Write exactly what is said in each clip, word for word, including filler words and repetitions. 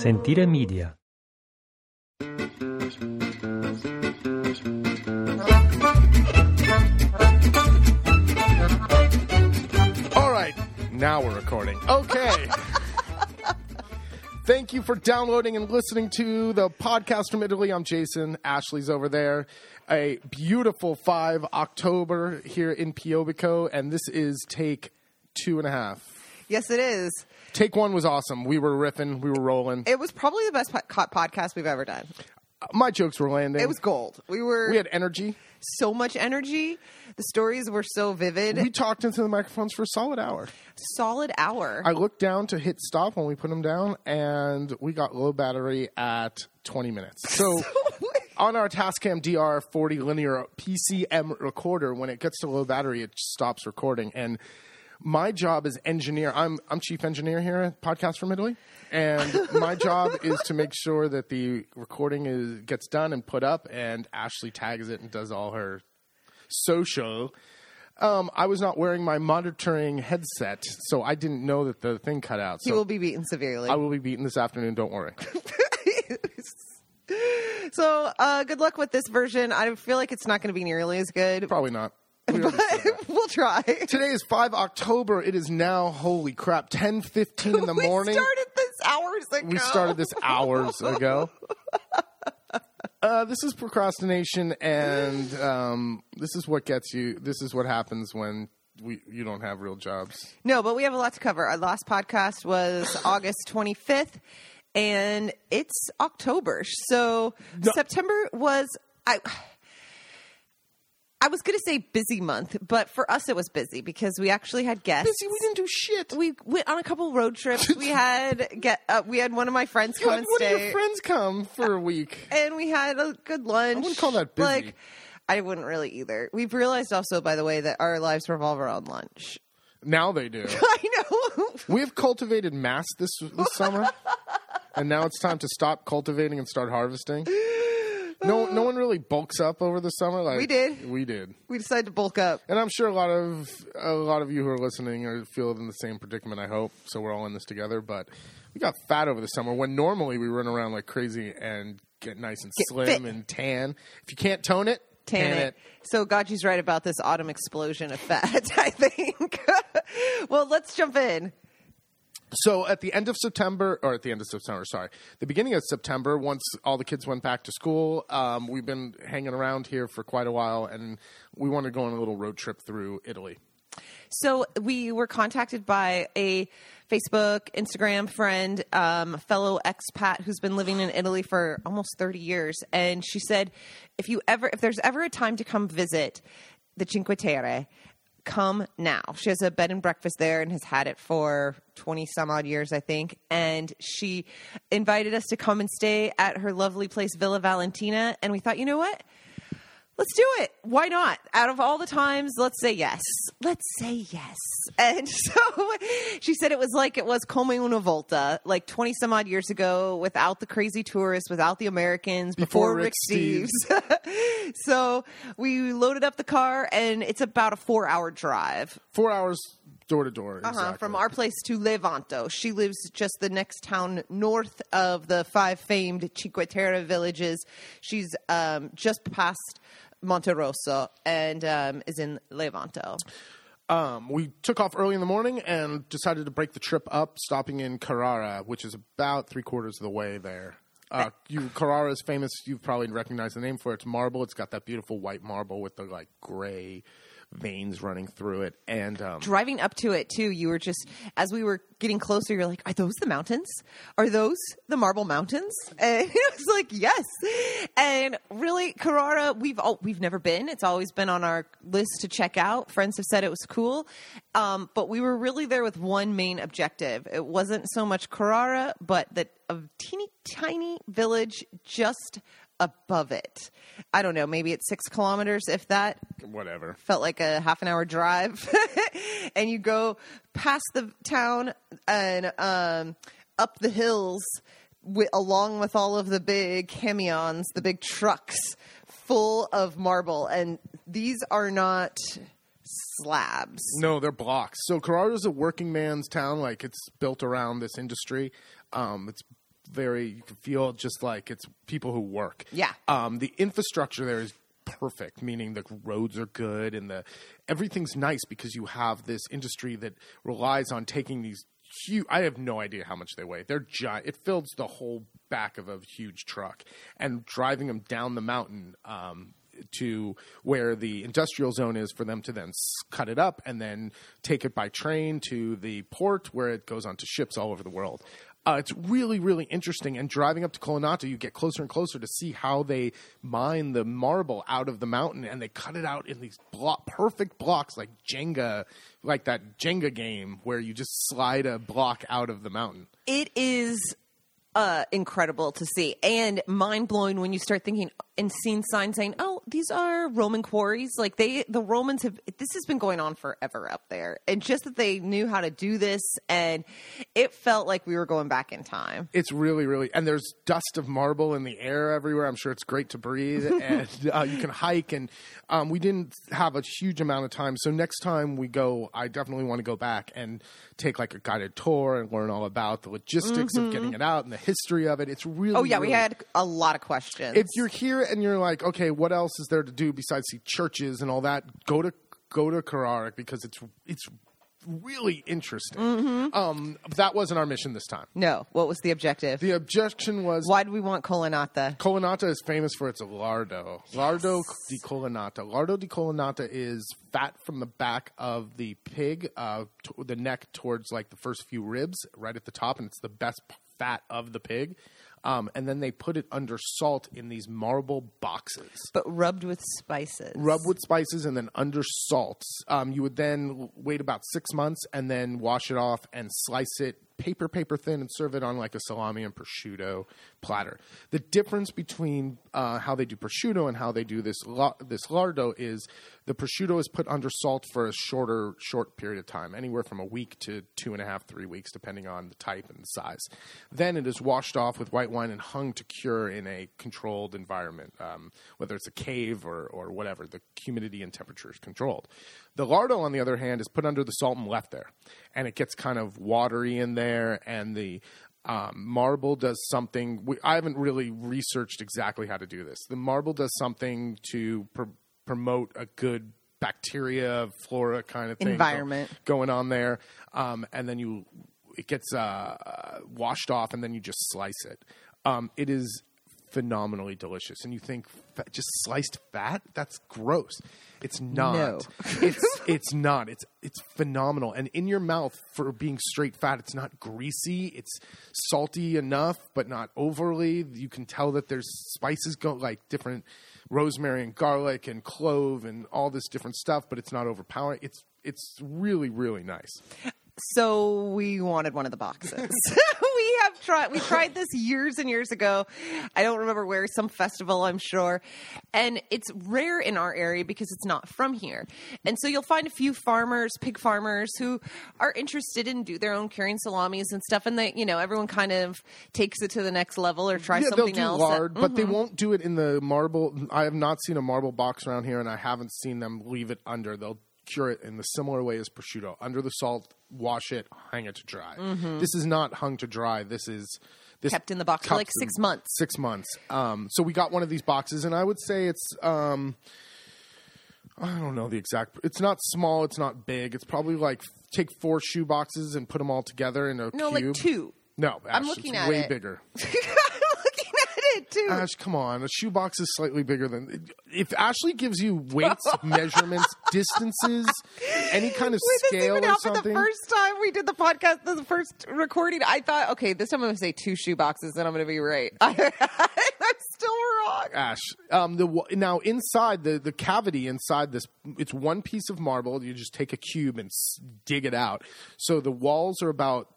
Sentire Media. All right, now we're recording. Okay. Thank you for downloading and listening to the podcast from Italy. I'm Jason. Ashley's over there. A beautiful five October here in Piobico, and this is take two and a half. Yes, it is. Take one was awesome. We were riffing. We were rolling. It was probably the best po- podcast we've ever done. My jokes were landing. It was gold. We were. We had energy. So much energy. The stories were so vivid. We talked into the microphones for a solid hour. Solid hour. I looked down to hit stop when we put them down, and we got low battery at twenty minutes. So on our Tascam D R forty linear P C M recorder, when it gets to low battery, it stops recording. And my job as engineer, I'm I'm chief engineer here at Podcast from Italy, and my job is to make sure that the recording is gets done and put up, and Ashley tags it and does all her social. Um, I was not wearing my monitoring headset, so I didn't know that the thing cut out. So he will be beaten severely. I will be beaten this afternoon, don't worry. So uh, good luck with this version. I feel like it's not going to be nearly as good. Probably not. But we'll try. Today is five October. It is now, holy crap, ten fifteen in the we morning. We started this hours ago. We started this hours ago. Uh, this is procrastination, and um, this is what gets you. This is what happens when we you don't have real jobs. No, but we have a lot to cover. Our last podcast was August twenty-fifth, and it's October. So no. September was... I. I was going to say busy month, but for us it was busy because we actually had guests. Busy? We didn't do shit. We went on a couple road trips. We had get uh, we had one of my friends come and stay. One of your friends come for a week. And we had a good lunch. I wouldn't call that busy. Like, I wouldn't really either. We've realized also, by the way, that our lives revolve around lunch. Now they do. I know. We've cultivated mass this, this summer, and now it's time to stop cultivating and start harvesting. No, no one really bulks up over the summer. Like we did. We did. We decided to bulk up, and I'm sure a lot of a lot of you who are listening are feeling in the same predicament. I hope so. We're all in this together, but we got fat over the summer when normally we run around like crazy and get nice and get slim fit. And tan. If you can't tone it, tan, tan it. it. So Gaggi's right about this autumn explosion of fat. I think. Well, let's jump in. So at the end of September, or at the end of September, sorry, the beginning of September, once all the kids went back to school, um, we've been hanging around here for quite a while, and we want to go on a little road trip through Italy. So we were contacted by a Facebook, Instagram friend, um, fellow expat who's been living in Italy for almost thirty years, and she said, if you ever, if there's ever a time to come visit the Cinque Terre, come now. She has a bed and breakfast there and has had it for twenty some odd years, I think. And she invited us to come and stay at her lovely place, Villa Valentina. And we thought, you know what? Let's do it. Why not? Out of all the times, let's say yes. Let's say yes. And so she said it was like it was come una volta, like twenty some odd years ago, without the crazy tourists, without the Americans, before, before Rick Steves. Steves. So we loaded up the car, and it's about a four hour drive. Four hours door to door. Uh-huh, exactly. From our place to Levanto. She lives just the next town north of the five famed Cinque Terre villages. She's um, just past Monterosso and um, is in Levanto. Um, we took off early in the morning and decided to break the trip up, stopping in Carrara, which is about three quarters of the way there. Uh, you, Carrara is famous. You've probably recognized the name for it. It's marble. It's got that beautiful white marble with the like gray veins running through it. And um, driving up to it, too, you were just, as we were getting closer, you're like, are those the mountains? Are those the marble mountains? And it was like, yes. And really, Carrara, we've all, we've never been. It's always been on our list to check out. Friends have said it was cool. Um, but we were really there with one main objective. It wasn't so much Carrara, but that a teeny tiny village just above it. I don't know, maybe it's six kilometers, if that. Whatever. Felt like a half an hour drive. And you go past the town and um, up the hills with, along with all of the big camions, the big trucks full of marble. And these are not slabs. No, they're blocks. So Carrara's a working man's town. Like, it's built around this industry. Um, it's very, you can feel just like it's people who work. Yeah. Um, the infrastructure there is perfect, meaning the roads are good and the everything's nice because you have this industry that relies on taking these huge, I have no idea how much they weigh. They're giant. It fills the whole back of a huge truck, and driving them down the mountain um, to where the industrial zone is for them to then cut it up and then take it by train to the port where it goes onto ships all over the world. Uh, it's really, really interesting. And driving up to Colonnata, you get closer and closer to see how they mine the marble out of the mountain, and they cut it out in these block, perfect blocks like Jenga, like that Jenga game where you just slide a block out of the mountain. It is uh, incredible to see, and mind-blowing when you start thinking and seeing signs saying, oh, these are Roman quarries. Like they, the Romans have, this has been going on forever up there. And just that they knew how to do this, and it felt like we were going back in time. It's really, really, and there's dust of marble in the air everywhere. I'm sure it's great to breathe, and uh, you can hike, and um, we didn't have a huge amount of time. So next time we go, I definitely want to go back and take like a guided tour and learn all about the logistics mm-hmm. of getting it out and the history of it. It's really, oh yeah, really, we had a lot of questions. If you're here and you're like, okay, what else is there to do besides see churches and all that? Go to go to Carrara, because it's it's really interesting. Mm-hmm. Um, but that wasn't our mission this time. No. What was the objective? The objection was... Why do we want Colonnata? Colonnata is famous for its lardo. Yes. Lardo di Colonnata. Lardo di Colonnata is fat from the back of the pig, uh, t- the neck towards like the first few ribs right at the top, and it's the best fat of the pig. Um, and then they put it under salt in these marble boxes. But rubbed with spices. Rubbed with spices and then under salt. Um, you would then wait about six months and then wash it off and slice it paper, paper thin and serve it on like a salami and prosciutto platter. The difference between uh, how they do prosciutto and how they do this la- this lardo is the prosciutto is put under salt for a shorter, short period of time, anywhere from a week to two and a half, three weeks, depending on the type and the size. Then it is washed off with white wine and hung to cure in a controlled environment, um, whether it's a cave or, or whatever. The humidity and temperature is controlled. The lardo, on the other hand, is put under the salt and left there, and it gets kind of watery in there, and the um, marble does something. We, I haven't really researched exactly how to do this. The marble does something to pr- promote a good bacteria, flora kind of thing environment going on there, um, and then you it gets uh, washed off, and then you just slice it. Um, it is phenomenally delicious, and you think just sliced fat? That's gross. It's not. No. it's it's not. It's it's phenomenal. And in your mouth, for being straight fat, it's not greasy. It's salty enough, but not overly. You can tell that there's spices go like different rosemary and garlic and clove and all this different stuff, but it's not overpowering. It's it's really, really nice. So we wanted one of the boxes. We have tried. We tried this years and years ago. I don't remember where, some festival, I'm sure. And it's rare in our area because it's not from here. And so you'll find a few farmers, pig farmers, who are interested in do their own curing salamis and stuff. And they, you know, everyone kind of takes it to the next level or tries yeah, something else. Lard, that, but mm-hmm. they won't do it in the marble. I have not seen a marble box around here, and I haven't seen them leave it under. They'll cure it in the similar way as prosciutto, under the salt, wash it, hang it to dry. Mm-hmm. This is not hung to dry. This is this kept in the box for like six months. Six months. Um, so we got one of these boxes, and I would say it's um, I don't know the exact. It's not small. It's not big. It's probably like take four shoe boxes and put them all together in a no, cube. No, like two. No, Ash, I'm looking it's at way it. Bigger. Too. Ash, come on. A shoebox is slightly bigger than... If Ashley gives you weights, measurements, distances, any kind of Wait, scale or something... The first time we did the podcast, the first recording, I thought, okay, this time I'm going to say two shoeboxes and I'm going to be right. I'm still wrong. Ash, um, the, now inside the, the cavity inside this, it's one piece of marble. You just take a cube and dig it out. So the walls are about...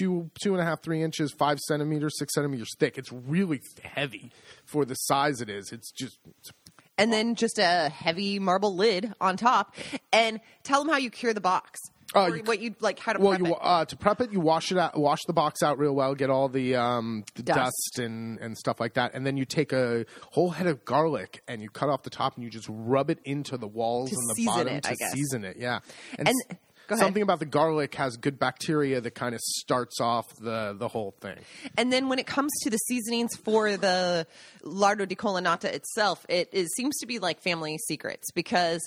Two, two and a half, three inches, five centimeters, six centimeters thick. It's really heavy for the size it is. It's just... It's and then just a heavy marble lid on top. And tell them how you cure the box. Uh, you, what you like? How to well, prep you, it? Uh, to prep it, you wash it out, wash the box out real well, get all the, um, the dust, dust and, and stuff like that, and then you take a whole head of garlic and you cut off the top and you just rub it into the walls and the bottom it, to I guess. season it. Yeah, and. and s- Go ahead. Something about the garlic has good bacteria that kind of starts off the, the whole thing. And then when it comes to the seasonings for the lardo di Colonnata itself, it is, seems to be like family secrets because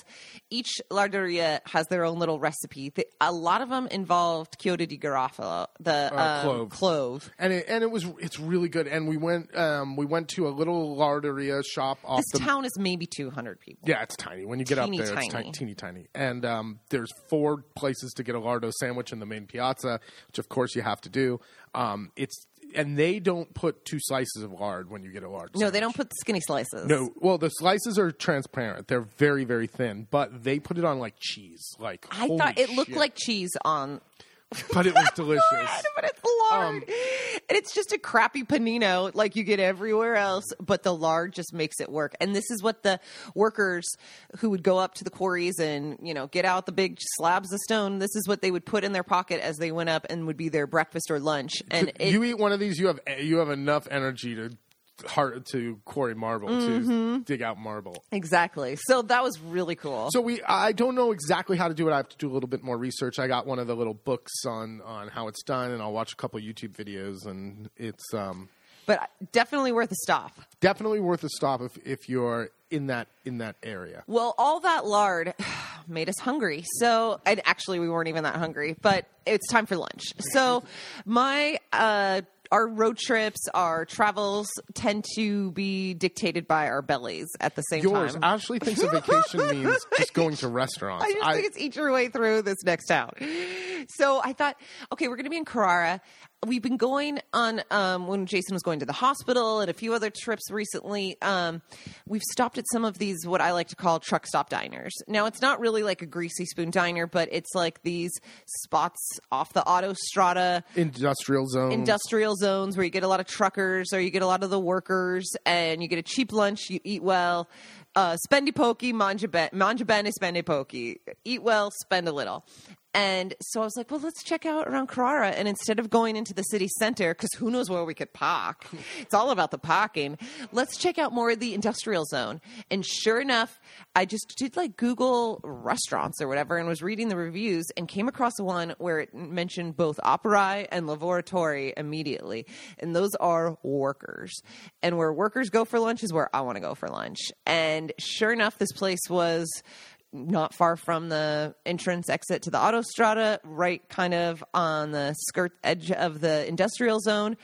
each lardoria has their own little recipe. The, a lot of them involved chiodi di Garofalo, the uh, um, clove. clove. And it, and it was it's really good. And we went um, we went to a little lardoria shop off this the... This town is maybe two hundred people. Yeah, it's tiny. When you get teeny up there, tiny. it's tiny, teeny tiny. And um, there's four places to get a lardo sandwich in the main piazza, which of course you have to do. Um, it's and they don't put two slices of lard when you get a lardo. No, sandwich. They don't put skinny slices. No, well the slices are transparent. They're very very thin, but they put it on like cheese. Like I holy thought it shit. looked like cheese on. But it was delicious. Lard, but it's lard. Um, and it's just a crappy panino like you get everywhere else, but the lard just makes it work. And this is what the workers who would go up to the quarries and, you know, get out the big slabs of stone, this is what they would put in their pocket as they went up and would be their breakfast or lunch. And it, you eat one of these, you have you have enough energy to hard to quarry marble, mm-hmm. to dig out marble. Exactly. So that was really cool. So we, I don't know exactly how to do it. I have to do a little bit more research. I got one of the little books on, on how it's done, and I'll watch a couple YouTube videos, and it's... um, But definitely worth a stop. Definitely worth a stop if, if you're in that in that area. Well, all that lard made us hungry. So, and actually, we weren't even that hungry, but it's time for lunch. So my... uh. Our road trips, our travels tend to be dictated by our bellies at the same Yours. time. Yours. Ashley thinks a vacation means just going to restaurants. I just I... think it's eat your way through this next town. So I thought, okay, we're going to be in Carrara. We've been going on um, when Jason was going to the hospital and a few other trips recently. Um, we've stopped at some of these what I like to call truck stop diners. Now, it's not really like a greasy spoon diner, but it's like these spots off the autostrada. Industrial zones. Industrial zones where you get a lot of truckers or you get a lot of the workers and you get a cheap lunch. You eat well. Uh, spendi pochi, mangia bene, spendi pochi. Eat well, spend a little. And so I was like, well, let's check out around Carrara. And instead of going into the city center, because who knows where we could park, it's all about the parking, let's check out more of the industrial zone. And sure enough, I just did like Google restaurants or whatever and was reading the reviews and came across one where it mentioned both Operai and Laboratory immediately. And those are workers. And where workers go for lunch is where I want to go for lunch. And sure enough, this place was... not far from the entrance exit to the autostrada, right kind of on the skirt edge of the industrial zone,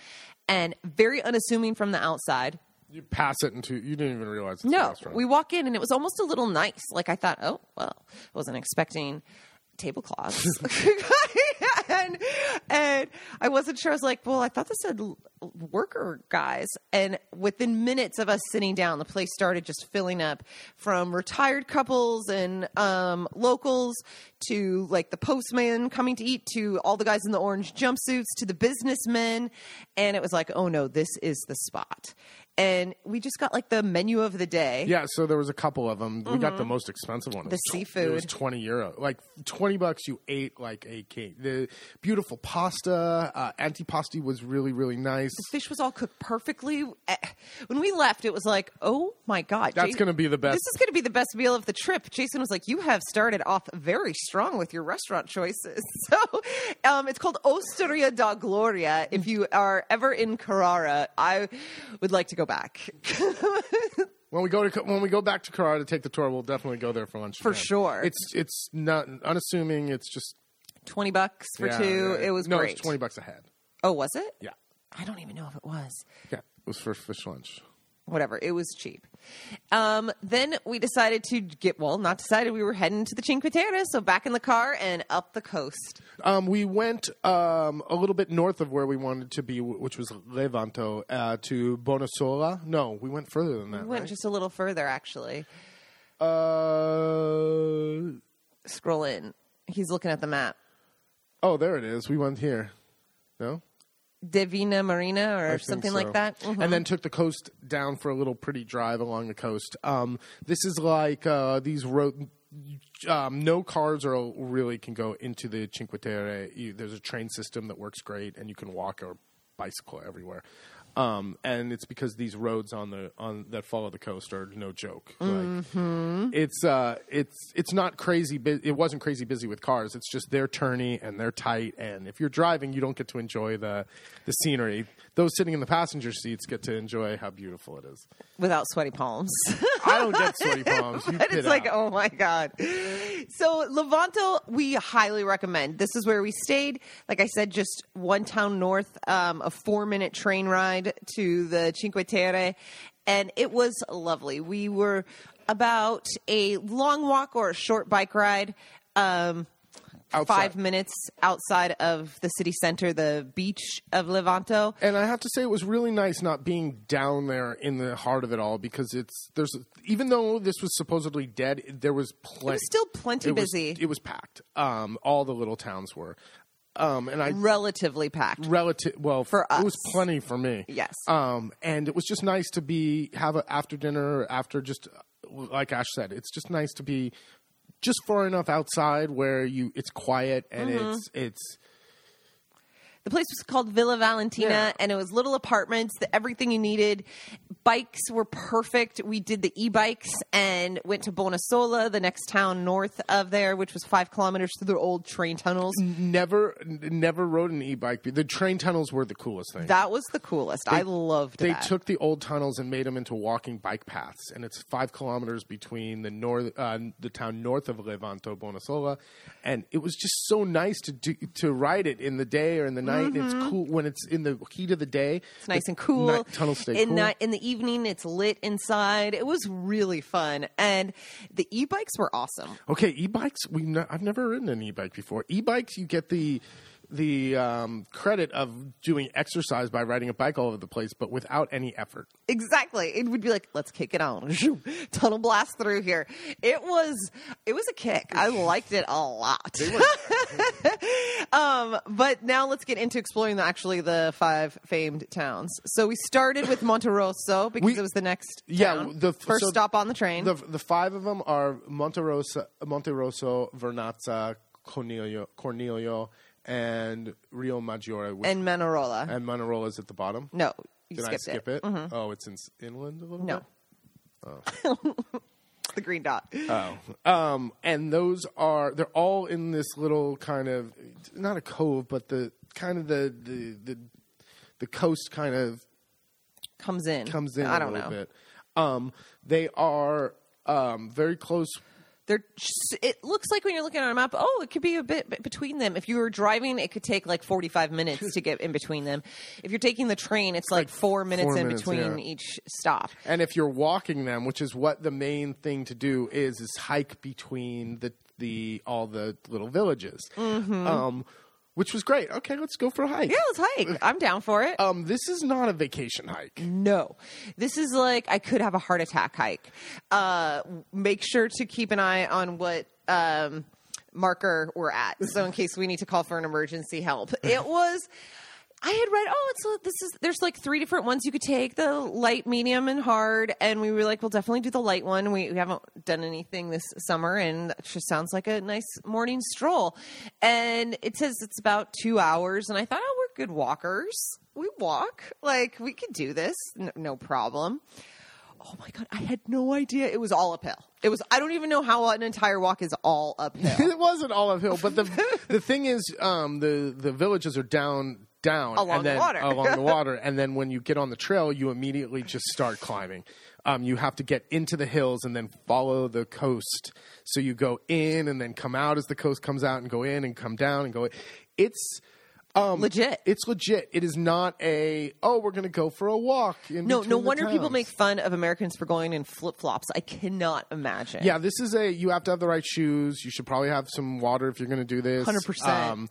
and very unassuming from the outside. You pass it into, you didn't even realize it's a restaurant. No, we walk in and it was almost a little nice. Like I thought, oh, well, I wasn't expecting tablecloths. And, and I wasn't sure. I was like, well, I thought this said worker guys. And within minutes of us sitting down, the place started just filling up from retired couples and um, locals to like the postman coming to eat to all the guys in the orange jumpsuits to the businessmen. And it was like, oh, no, this is the spot. And we just got, like, the menu of the day. Yeah, so there was a couple of them. Mm-hmm. We got the most expensive one. It the seafood. Tw- it was twenty euro. Like, twenty bucks, you ate, like, a cake. The beautiful pasta. Uh, antipasti was really, really nice. The fish was all cooked perfectly. When we left, it was like, oh, my God. That's J- going to be the best. This is going to be the best meal of the trip. Jason was like, you have started off very strong with your restaurant choices. So um, it's called Osteria da Gloria. If you are ever in Carrara, I would like to go back. When we go to when we go back to Carrara to take the tour, we'll definitely go there for lunch. For again. sure, it's it's not unassuming. It's just twenty bucks for yeah, two. Yeah. It was no, great. It was twenty bucks a head. Oh, was it? Yeah, I don't even know if it was. Yeah, it was for fish lunch. Whatever, it was cheap. Um, then we decided to get, well, not decided, we were heading to the Cinque Terre, so back in the car and up the coast. Um, we went um, a little bit north of where we wanted to be, which was Levanto, uh, to Bonassola. No, we went further than that, We went right? just a little further, actually. Uh, Scroll in. He's looking at the map. Oh, there it is. We went here. No? Divina Marina or something so. like that. Mm-hmm. And then took the coast down for a little pretty drive along the coast. Um, this is like uh, these road... Um, no cars are really can go into the Cinque Terre. You, there's a train system that works great, and you can walk or bicycle everywhere. Um, and it's because these roads on the on that follow the coast are no joke. Mm-hmm. Like, it's uh, it's it's not crazy. Bu- it wasn't crazy busy with cars. It's just they're turny and they're tight. And if you're driving, you don't get to enjoy the the scenery. Those sitting in the passenger seats get to enjoy how beautiful it is without sweaty palms. I don't get sweaty palms. You but it's like, out. Oh my god. So Levanto, we highly recommend. This is where we stayed. Like I said, just one town north, um, a four minute train ride to the Cinque Terre, and it was lovely. We were about a long walk or a short bike ride, um, outside. five minutes outside of the city center, the beach of Levanto. And I have to say, it was really nice not being down there in the heart of it all, because it's there's even though this was supposedly dead, there was plenty. It was still plenty it busy. Was, it was packed. Um, all the little towns were. Um, and I relatively packed. Relative, well, for us, it was plenty for me. Yes. Um, and it was just nice to be have an after dinner after just like Ash said. It's just nice to be just far enough outside where you it's quiet and mm-hmm. it's it's. The place was called Villa Valentina, yeah. and it was little apartments, the, everything you needed. Bikes were perfect. We did the e-bikes and went to Bonassola, the next town north of there, which was five kilometers through the old train tunnels. Never never rode an e-bike. The train tunnels were the coolest thing. That was the coolest. They, I loved they that. They took the old tunnels and made them into walking bike paths, and it's five kilometers between the north, uh, the town north of Levanto, Bonassola, and it was just so nice to do, to ride it in the day or in the night. Mm-hmm. It's cool when it's in the heat of the day. It's nice and cool. Night, tunnels stay in cool. Night, in the evening, it's lit inside. It was really fun, and the e-bikes were awesome. Okay, e-bikes. We no, I've never ridden an e-bike before. E-bikes, you get the the um, credit of doing exercise by riding a bike all over the place, but without any effort. Exactly. It would be like, let's kick it on. Tunnel blast through here. It was it was a kick. I liked it a lot. um, but now let's get into exploring the, actually the five famed towns. So we started with Monterosso because we, it was the next yeah, town. The, First so stop on the train. The, the five of them are Monterosso, Monterosso Vernazza, Corniglio, Corniglio, and Rio Maggiore. Which, and Manarola. And Manarola is at the bottom? No. You Did skipped I skip it? it? Mm-hmm. Oh, it's in, inland a little no. bit? No. Oh. The green dot. Oh. Um, and those are, they're all in this little kind of, not a cove, but the kind of the, the, the, the coast kind of. Comes in. Comes in I don't a little know. bit. Um, they are um, very close. They're just, it looks like when you're looking at a map, oh, it could be a bit between them. If you were driving, it could take like forty-five minutes to get in between them. If you're taking the train, it's like, like four minutes four in minutes, between yeah. each stop. And if you're walking them, which is what the main thing to do is, is hike between the the all the little villages. Mm-hmm. Um, which was great. Okay, let's go for a hike. Yeah, let's hike. I'm down for it. Um, this is not a vacation hike. No. This is like I could have a heart attack hike. Uh, make sure to keep an eye on what um, marker we're at. So in case we need to call for an emergency help. It was... I had read, oh, it's this is there's like three different ones you could take, the light, medium, and hard. And we were like, we'll definitely do the light one. We, we haven't done anything this summer, and it just sounds like a nice morning stroll. And it says it's about two hours. And I thought, oh, we're good walkers. We walk. Like, we could do this. No, no problem. Oh, my God. I had no idea. It was all uphill. It was. I don't even know how an entire walk is all uphill. It wasn't all uphill. But the the thing is, um, the, the villages are down... Down along and then the water. along the water, and then when you get on the trail, you immediately just start climbing. Um, you have to get into the hills and then follow the coast. So you go in and then come out as the coast comes out, and go in and come down and go in. It's um, legit. It's legit. It is not a oh, we're going to go for a walk. In no, no wonder towns. People make fun of Americans for going in flip flops. I cannot imagine. Yeah, this is a you have to have the right shoes. You should probably have some water if you're going to do this. one hundred percent Um,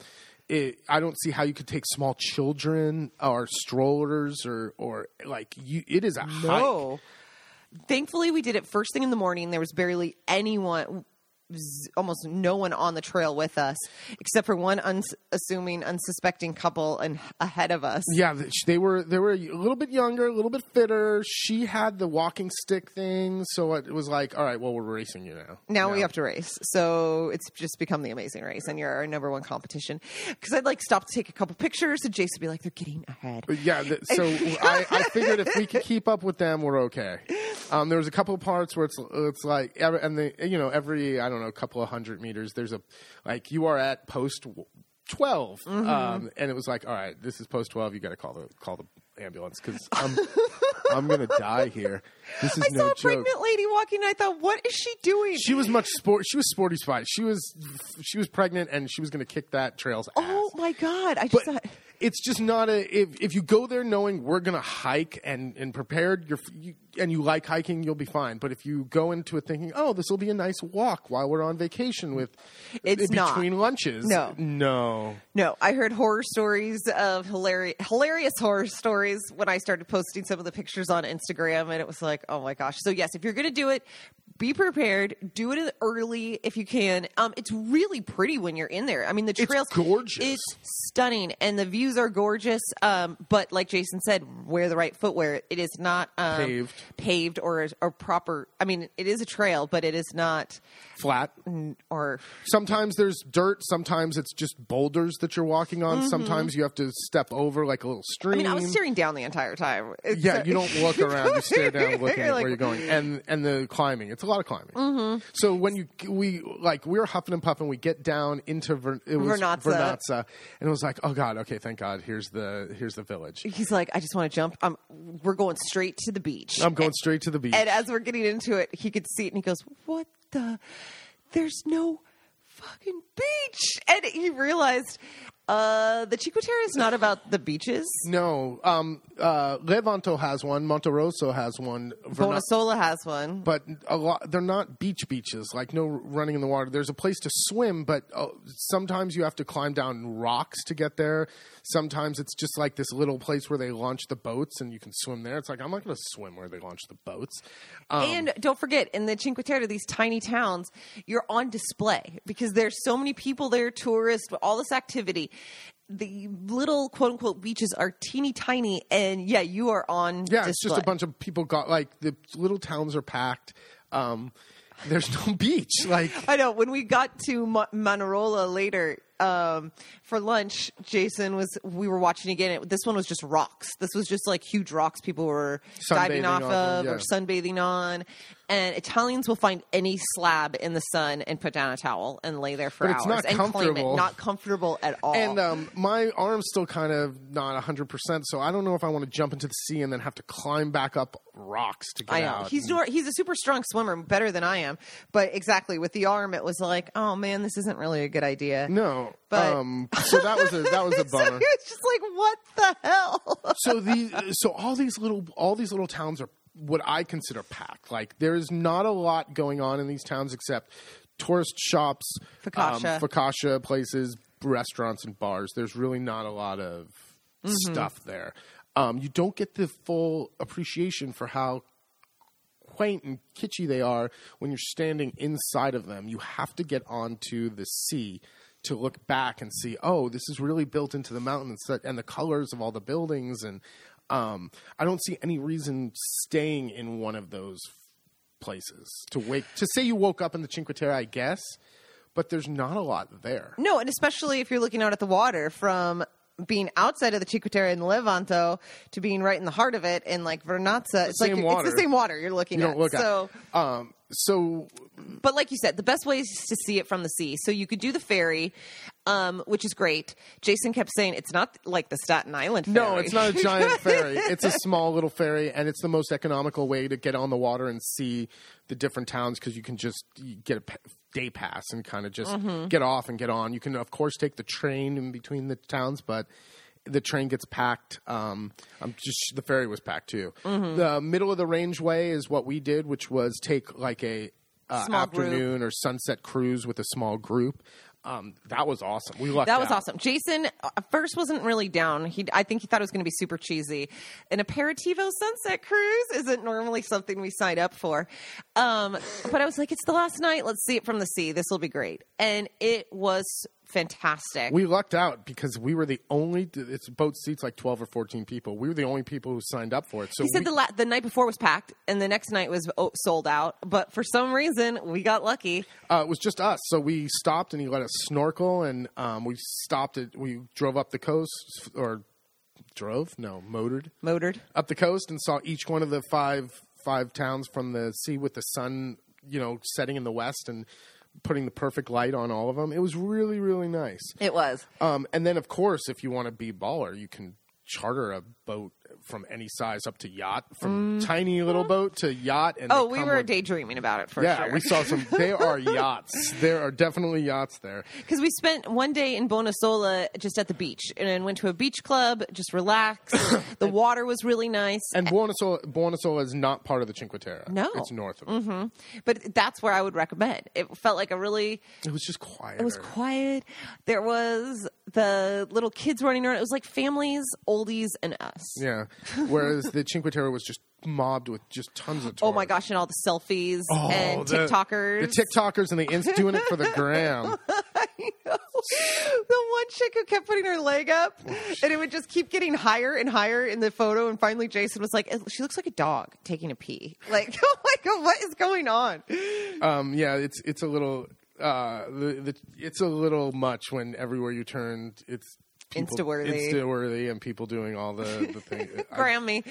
It, I don't see how you could take small children or strollers or, or like you. It is a hike. No. Thankfully, we did it first thing in the morning. There was barely anyone. almost no one on the trail with us, except for one unassuming, unsuspecting couple and ahead of us. Yeah, they were they were a little bit younger, a little bit fitter. She had the walking stick thing, so it was like, all right, well, we're racing you now. Now yeah. we have to race. So it's just become the Amazing Race, and you're our number one competition. Because I'd like stop to take a couple pictures, and Jason would be like, they're getting ahead. Yeah, th- so I, I figured if we could keep up with them, we're okay. Um, there was a couple of parts where it's it's like, and the you know every I don't know a couple of hundred meters there's a like you are at post twelve, mm-hmm. um, and it was like all right this is post twelve you got to call the call the ambulance because I'm I'm gonna die here. This is I no saw a joke. Pregnant lady walking and I thought what is she doing? She was much sport. She was sporty spice. She was she was pregnant and she was gonna kick that trail's ass. Oh my god! I just but, thought. It's just not a if, – if you go there knowing we're going to hike and, and prepared you're, you, and you like hiking, you'll be fine. But if you go into it thinking, oh, this will be a nice walk while we're on vacation with it's between not. lunches. No. No. No. I heard horror stories of hilarious – hilarious horror stories when I started posting some of the pictures on Instagram, and it was like, oh, my gosh. So, yes, if you're going to do it, be prepared. Do it early if you can. Um, it's really pretty when you're in there. I mean the trails – It's gorgeous. It's stunning, and the view are gorgeous, um, but like Jason said, wear the right footwear. It is not um, paved, paved or or proper. I mean, it is a trail, but it is not flat. N- or sometimes there's dirt. Sometimes it's just boulders that you're walking on. Mm-hmm. Sometimes you have to step over like a little stream. I mean, I was staring down the entire time. It's yeah, a- you don't look around. You stare down, looking at like, where you're going, and and the climbing. It's a lot of climbing. Mm-hmm. So when you we like we were huffing and puffing, we get down into Ver, it was Vernazza. Vernazza, and it was like, oh God, okay, thank God, here's the here's the village. He's like, I just want to jump. Um, we're going straight to the beach. I'm going and, straight to the beach. And as we're getting into it, he could see it, and he goes, what the? There's no fucking beach. And he realized uh, the Cinque Terre is not about the beaches. No. Um, uh, Levanto has one. Monterosso has one. Bonassola has one. But a lot, they're not beach beaches, like no running in the water. There's a place to swim, but uh, sometimes you have to climb down rocks to get there. Sometimes it's just like this little place where they launch the boats and you can swim there. It's like, I'm not going to swim where they launch the boats. Um, and don't forget, in the Cinque Terre, these tiny towns, you're on display because there's so many people there, tourists, all this activity. The little quote-unquote beaches are teeny tiny, and, yeah, you are on Yeah, display. It's just a bunch of people got – like the little towns are packed. Um, there's no beach. Like I know. When we got to Ma- Manarola later – Um, for lunch, Jason was, we were watching again. It, this one was just rocks. This was just like huge rocks people were diving off of or sunbathing on. And Italians will find any slab in the sun and put down a towel and lay there for hours and claim it. Not comfortable at all. And um, my arm's still kind of not one hundred percent, so I don't know if I want to jump into the sea and then have to climb back up rocks to get out. He's nor- he's a super strong swimmer, better than I am. But exactly, with the arm, it was like, oh man, this isn't really a good idea. No. But um, so that was a that was a bummer. So it's just like, what the hell? so the so all these little all these little towns are what I consider packed. Like there is not a lot going on in these towns except tourist shops, focaccia, um, focaccia places, restaurants, and bars. There's really not a lot of mm-hmm. stuff there. Um, you don't get the full appreciation for how quaint and kitschy they are when you're standing inside of them. You have to get onto the sea to look back and see, oh, this is really built into the mountain and the colors of all the buildings. And um, I don't see any reason staying in one of those places to wake to say you woke up in the Cinque Terre, I guess, but there's not a lot there. No, and especially if you're looking out at the water from being outside of the Cinque Terre in Levanto to being right in the heart of it in like Vernazza. It's, it's like water. It's the same water you're looking you at. Look so, at. Um, so, but like you said, the best way is to see it from the sea. So you could do the ferry, um, which is great. Jason kept saying it's not like the Staten Island ferry. No, it's not a giant ferry. It's a small little ferry, and it's the most economical way to get on the water and see the different towns because you can just you get a day pass and kind of just mm-hmm. get off and get on. You can, of course, take the train in between the towns, but the train gets packed. Um, I'm just the ferry was packed too. Mm-hmm. The middle of the range way is what we did, which was take like a uh, afternoon group. Or sunset cruise with a small group. Um, that was awesome. We lucked out. That was awesome. Jason at first wasn't really down. He, I think he thought it was going to be super cheesy. An aperitivo sunset cruise isn't normally something we sign up for. Um, but I was like, it's the last night. Let's see it from the sea. This will be great. And it was fantastic. We lucked out because we were the only, it's boat seats like twelve or fourteen people. We were the only people who signed up for it. So he said we, the, la- the night before was packed and the next night was sold out. But for some reason, we got lucky. Uh, it was just us. So we stopped and he let us snorkel and um, we stopped it. We drove up the coast or drove? No, motored. Motored. Up the coast and saw each one of the five five towns from the sea with the sun, you know, setting in the west and putting the perfect light on all of them. It was really, really nice. It was. Um, and then, of course, if you want to be baller, you can charter a boat from any size up to yacht, from mm. tiny little boat to yacht. And oh, we were with... daydreaming about it for yeah, sure. Yeah, we saw some. They are yachts. There are definitely yachts there. Because we spent one day in Bonassola just at the beach and then went to a beach club, just relaxed. The water was really nice. And Bonassola, Bonassola is not part of the Cinque Terre. No. It's north of it. Mm-hmm. But that's where I would recommend. It felt like a really... It was just quiet. It was quiet. There was the little kids running around. It was like families, oldies, and us. Yeah. Whereas the Cinque Terre was just mobbed with just tons of tourists. Oh my gosh, and all the selfies oh, and the, TikTokers. The TikTokers and the Insta doing it for the gram. I know. The one chick who kept putting her leg up oh, and it would just keep getting higher and higher in the photo. And finally, Jason was like, she looks like a dog taking a pee. Like, oh my God, what is going on? Um, yeah, it's it's a little uh, the, the, it's a little much when everywhere you turn, it's Insta-worthy. Insta-worthy and people doing all the, the things. Grammy.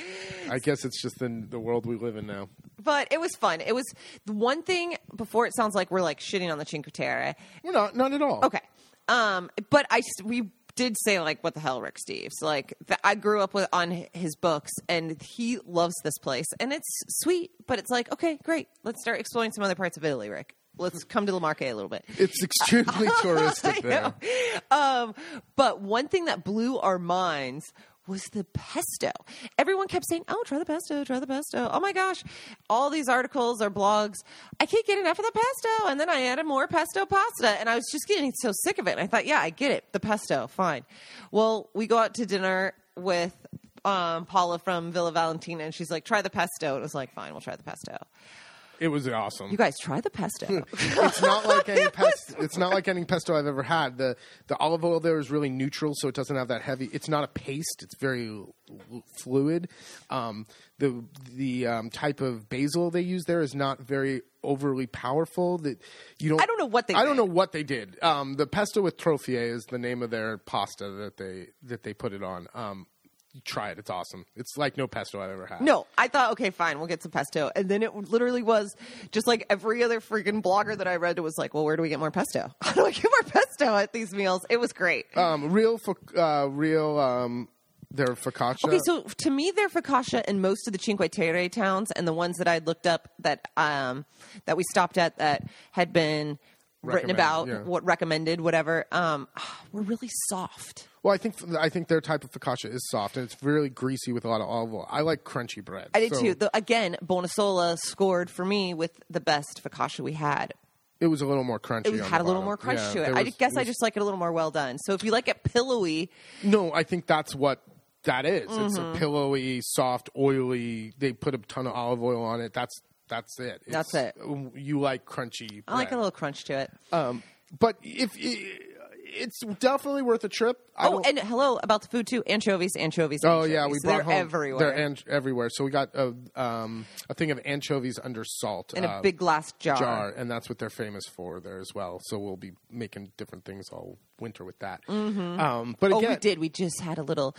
I, I guess it's just the, the world we live in now. But it was fun. It was the one thing, before it sounds like we're like shitting on the Cinque Terre. We're not. Not at all. Okay. Um, but I we did say like, what the hell, Rick Steves? Like the, I grew up with on his books and he loves this place. And it's sweet, but it's like, okay, great. Let's start exploring some other parts of Italy, Rick. Let's come to Le Marche a little bit. It's extremely touristic there. Um, but one thing that blew our minds was the pesto. Everyone kept saying, oh, try the pesto, try the pesto. Oh, my gosh. All these articles or blogs. I can't get enough of the pesto. And then I added more pesto pasta. And I was just getting so sick of it. And I thought, yeah, I get it. The pesto. Fine. Well, we go out to dinner with um, Paula from Villa Valentina. And she's like, try the pesto. And it was like, fine, we'll try the pesto. It was awesome. You guys try the pesto. It's not like any pesto. It's not like any pesto I've ever had. The the olive oil there is really neutral, so it doesn't have that heavy. It's not a paste. It's very l- fluid. Um, the the um, type of basil they use there is not very overly powerful. That you don't. I don't know what they. I did. don't know what they did. Um, the pesto with trofie is the name of their pasta that they that they put it on. Um, You try it. It's awesome. It's like no pesto I've ever had. No. I thought, okay, fine. We'll get some pesto. And then it literally was just like every other freaking blogger that I read was like, well, where do we get more pesto? How do I get more pesto at these meals? It was great. Um, real, uh, real, um, their focaccia. Okay, so to me, their focaccia in most of the Cinque Terre towns and the ones that I looked up that, um, that we stopped at that had been written about, yeah. what recommended, whatever, um, were really soft. Well, I think I think their type of focaccia is soft, and it's really greasy with a lot of olive oil. I like crunchy bread. I did, so. too. The, again, Bonassola scored for me with the best focaccia we had. It was a little more crunchy. It was, on had the a little bottom. more crunch yeah, to it. Was, I guess it was, I just like it a little more well done. So if you like it pillowy... No, I think that's what that is. Mm-hmm. It's a pillowy, soft, oily... They put a ton of olive oil on it. That's that's it. It's, that's it. You like crunchy bread. I like a little crunch to it. Um, but if... It, It's definitely worth a trip. I oh, and hello about the food, too. Anchovies, anchovies, anchovies. Oh, yeah. We brought They're home, everywhere. They're an- everywhere. So we got a, um, a thing of anchovies under salt. In uh, a big glass jar. jar. And that's what they're famous for there as well. So we'll be making different things all winter with that. Mm-hmm. Um, but again, oh, we did. We just had a little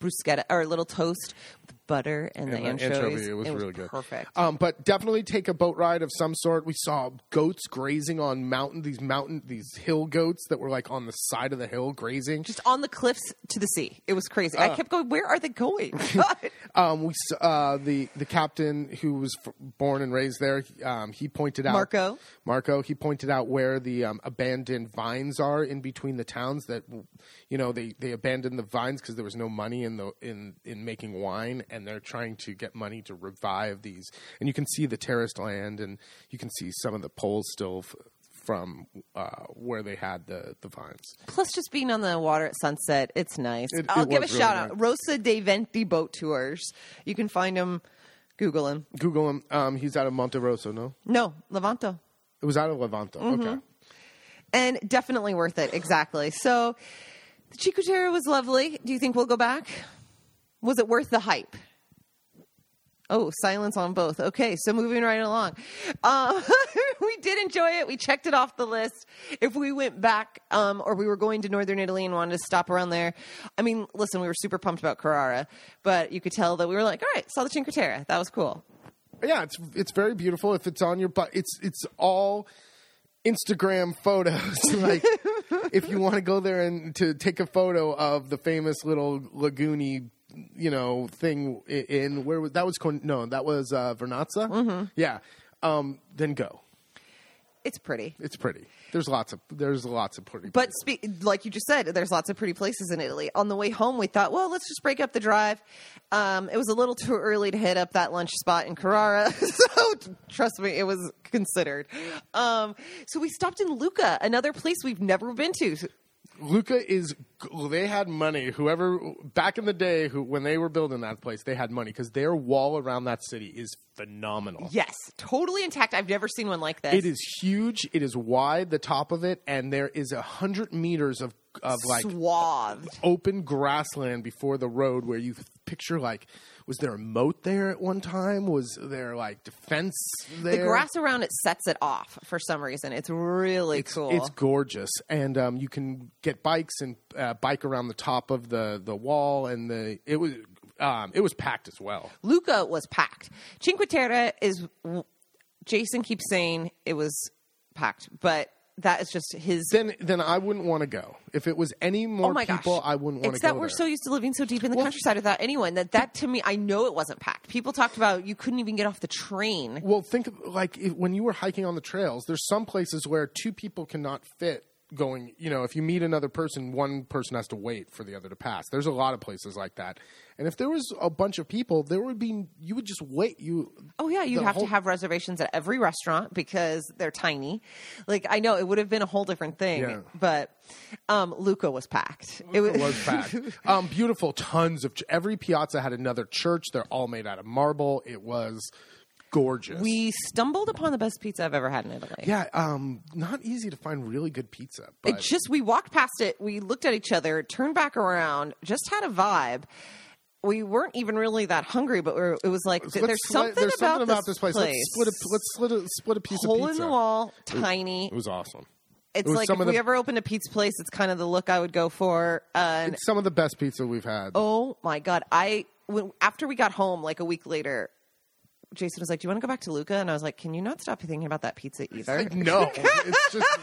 bruschetta or a little toast with butter and, and the anchovies. Anchovy. It was it really was good. Perfect. Um, but definitely take a boat ride of some sort. We saw goats grazing on mountain, these mountain, these hill goats that were like on the side of the hill grazing. Just on the cliffs to the sea. It was crazy. Uh, I kept going, where are they going? um, we uh, the, the captain who was f- born and raised there, um, he pointed out. Marco. Marco. He pointed out where the um, abandoned vines are in between the towns that, you know, they, they abandoned the vines because there was no money in the in, in making wine. And And they're trying to get money to revive these. And you can see the terraced land, and you can see some of the poles still f- from uh, where they had the, the vines. Plus, just being on the water at sunset, it's nice. It, I'll it give a really shout nice. out. Rosa dei Venti boat tours. You can find him. Google him. Google him. Um, he's out of Monterosso, no? No, Levanto. It was out of Levanto. Mm-hmm. Okay. And definitely worth it. Exactly. So the Cinque Terre was lovely. Do you think we'll go back? Was it worth the hype? Oh, silence on both. Okay, so moving right along. Uh, we did enjoy it. We checked it off the list. If we went back um, or we were going to northern Italy and wanted to stop around there, I mean, listen, we were super pumped about Carrara, but you could tell that we were like, all right, saw the Cinque Terre. That was cool. Yeah, it's it's very beautiful. If it's on your butt, it's, it's all Instagram photos. Like, if you want to go there and to take a photo of the famous little lagoony, you know, thing in where was that was no that was uh, Vernazza. Mm-hmm. Yeah, um, then go. It's pretty. It's pretty. There's lots of there's lots of pretty. But spe- like you just said, there's lots of pretty places in Italy. On the way home, we thought, well, let's just break up the drive. Um, it was a little too early to hit up that lunch spot in Carrara, so trust me, it was considered. Um, so we stopped in Lucca, another place we've never been to. Lucca is, they had money. Whoever, back in the day, who when they were building that place, they had money because their wall around that city is phenomenal. Yes, totally intact. I've never seen one like this. It is huge. It is wide, the top of it, and there is a hundred meters of, of like swathed open grassland before the road where you picture like, was there a moat there at one time? Was there like defense there? The grass around it sets it off for some reason. It's really it's, cool. It's gorgeous. And um, you can get bikes and uh, bike around the top of the, the wall. And the it was um, it was packed as well. Lucca was packed. Cinque Terre is – Jason keeps saying it was packed, but – that is just his... Then then I wouldn't want to go. If it was any more oh people, gosh. I wouldn't want to go. It's that we're there. So used to living so deep in the well, countryside without anyone. That, that to me, I know it wasn't packed. People talked about you couldn't even get off the train. Well, think of, like if, when you were hiking on the trails, there's some places where two people cannot fit going... You know, if you meet another person, one person has to wait for the other to pass. There's a lot of places like that. And if there was a bunch of people, there would be... You would just wait. You Oh, yeah. You'd have whole... to have reservations at every restaurant because they're tiny. Like, I know it would have been a whole different thing. Yeah. But um, Lucca was packed. Lucca it was, was packed. Um, beautiful. Tons of... Every piazza had another church. They're all made out of marble. It was... gorgeous. We stumbled upon the best pizza I've ever had in Italy. Yeah, um, not easy to find really good pizza. But... It just, we walked past it, we looked at each other, turned back around, just had a vibe. We weren't even really that hungry, but we were, it was like, let's there's something, split, there's about, something about this place. place. Let's, split a, let's split, a, split a piece Hole of pizza. Hole in the wall, tiny. It was, it was awesome. It's it like if the... we ever opened a pizza place, it's kind of the look I would go for. And it's some of the best pizza we've had. Oh my God. I when, after we got home like a week later, Jason was like, do you want to go back to Lucca? And I was like, can you not stop thinking about that pizza either? Like, no. It's just...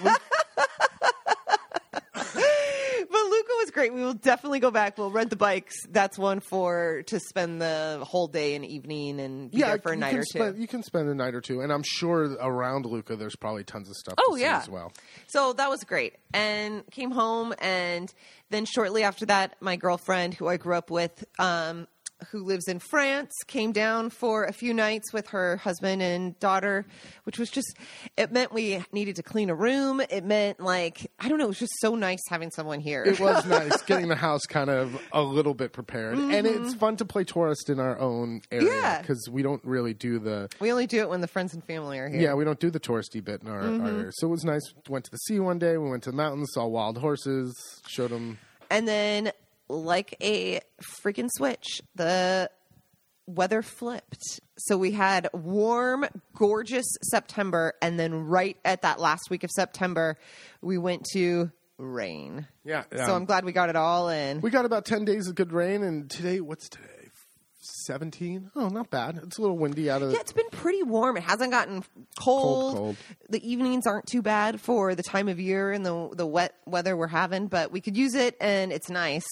But Lucca was great. We will definitely go back. We'll rent the bikes. That's one for to spend the whole day and evening and be yeah, there for a night or spend, two. You can spend a night or two. And I'm sure around Lucca, there's probably tons of stuff oh, to yeah. see as well. So that was great. And came home. And then shortly after that, my girlfriend, who I grew up with, um, who lives in France, came down for a few nights with her husband and daughter, which was just, it meant we needed to clean a room. It meant like, I don't know, it was just so nice having someone here. It was nice getting the house kind of a little bit prepared. Mm-hmm. And it's fun to play tourist in our own area because yeah. we don't really do the... We only do it when the friends and family are here. Yeah, we don't do the touristy bit in our, mm-hmm. our area. So it was nice. Went to the sea one day. We went to the mountains, saw wild horses, showed them. And then... Like a freaking switch, the weather flipped. So we had warm, gorgeous September, and then right at that last week of September, we went to rain. Yeah. yeah. So I'm glad we got it all in. We got about ten days of good rain, and today, what's today? seventeen Oh, not bad. It's a little windy out of... Yeah, it's been pretty warm. It hasn't gotten cold. Cold, cold. The evenings aren't too bad for the time of year and the the wet weather we're having, but we could use it, and it's nice.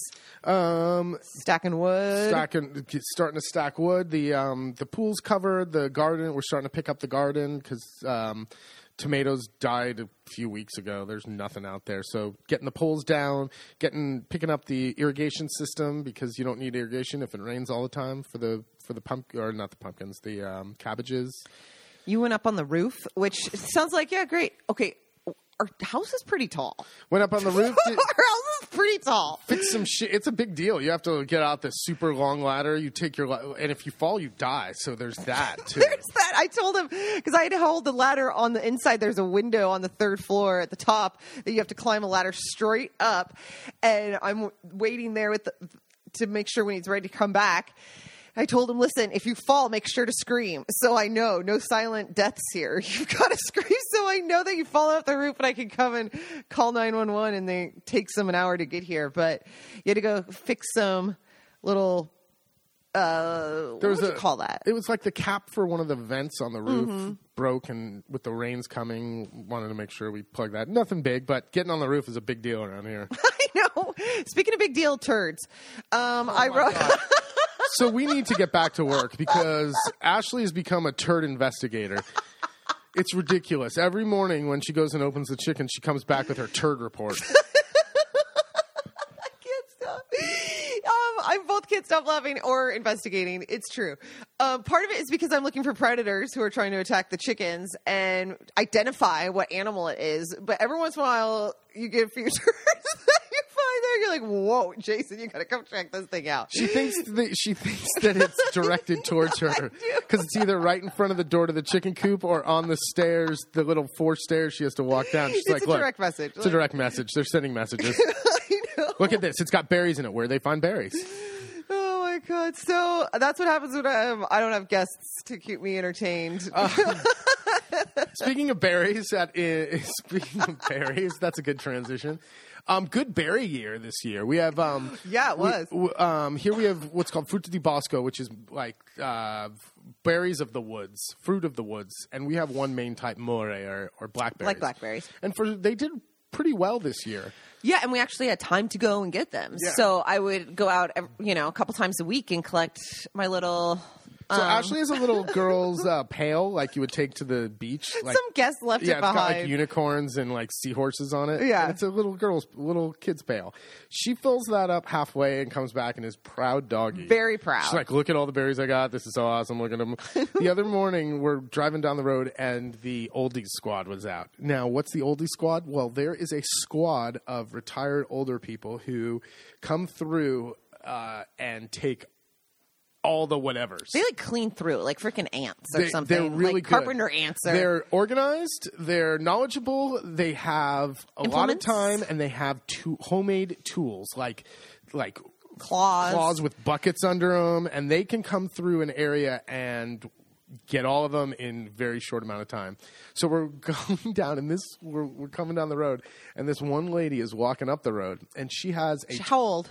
Um, stacking wood. Stacking, starting to stack wood. The um, the pool's covered. The garden, we're starting to pick up the garden because um, tomatoes died a few weeks ago. There's nothing out there. So getting the poles down, getting picking up the irrigation system because you don't need irrigation if it rains all the time for the for the pump or not the pumpkins, the um, cabbages. You went up on the roof, which sounds like yeah, great. Okay, our house is pretty tall. Went up on the roof. Our house is pretty tall. Fix some shit. It's a big deal. You have to get out this super long ladder. You take your la- and if you fall, you die. So there's that too. There's that. I told him because I had to hold the ladder on the inside. There's a window on the third floor at the top that you have to climb a ladder straight up, and I'm waiting there with the, to make sure when he's ready to come back. I told him, listen, if you fall, make sure to scream. So I know no silent deaths here. You've got to scream so I know that you fall off the roof and I can come and call nine one one, and they takes them an hour to get here. But you had to go fix some little, uh, what would you call that? It was like the cap for one of the vents on the roof mm-hmm. broke, and with the rains coming, wanted to make sure we plug that. Nothing big, but getting on the roof is a big deal around here. I know. Speaking of big deal turds, um, oh I wrote... So we need to get back to work because Ashley has become a turd investigator. It's ridiculous. Every morning when she goes and opens the chicken, she comes back with her turd report. I can't stop. Um, I both can't stop laughing or investigating. It's true. Uh, part of it is because I'm looking for predators who are trying to attack the chickens and identify what animal it is. But every once in a while, you get a few turds. You're like, whoa, Jason, you got to come check this thing out. She thinks that, she thinks that it's directed towards her because it's either right in front of the door to the chicken coop or on the stairs, the little four stairs she has to walk down. She's it's like, a look, direct message. It's like, a direct message. They're sending messages. I know. Look at this. It's got berries in it. Where they find berries. Oh, my God. So that's what happens when I, um, I don't have guests to keep me entertained. Uh, speaking of berries, that is, speaking of berries, that's a good transition. Um, good berry year this year. We have um, yeah, it was. We, um, here we have what's called frutti di bosco, which is like uh, berries of the woods, fruit of the woods, and we have one main type, more or, or blackberries, like blackberries. And for they did pretty well this year. Yeah, and we actually had time to go and get them. Yeah. So I would go out, you know, a couple times a week and collect my little. So um. Ashley has a little girl's uh, pail, like you would take to the beach. Like, some guest left yeah, it behind. Yeah, it's got like unicorns and like seahorses on it. Yeah, and it's a little girl's, little kid's pail. She fills that up halfway and comes back and is proud doggy. Very proud. She's like, "Look at all the berries I got. This is so awesome. Look at them." The other morning, we're driving down the road and the oldies squad was out. Now, what's the oldies squad? Well, there is a squad of retired older people who come through uh, and take. All the whatevers. They like clean through like freaking ants or they, something. They're really like good. Carpenter ants. Are... They're organized. They're knowledgeable. They have a lot of time, and they have two homemade tools like like claws, claws with buckets under them, and they can come through an area and get all of them in very short amount of time. So we're going down, and this we're, we're coming down the road, and this one lady is walking up the road, and she has a how old?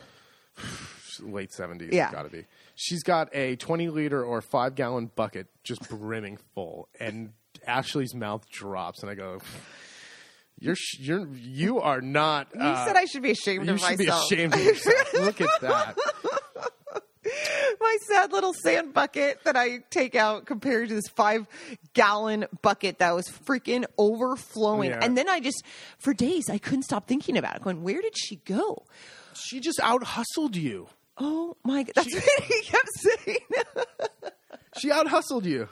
Late seventies, yeah. Gotta be. She's got a twenty liter or five gallon bucket just brimming full, and Ashley's mouth drops, and I go, "You're you're you are not." You uh, said I should be ashamed of myself. You should be ashamed of yourself. Look at that. My sad little sand bucket that I take out compared to this five-gallon bucket that was freaking overflowing. Yeah. And then I just, for days, I couldn't stop thinking about it. Going, where did she go? She just out-hustled you. Oh, my God. That's she, what he kept saying. She out-hustled you.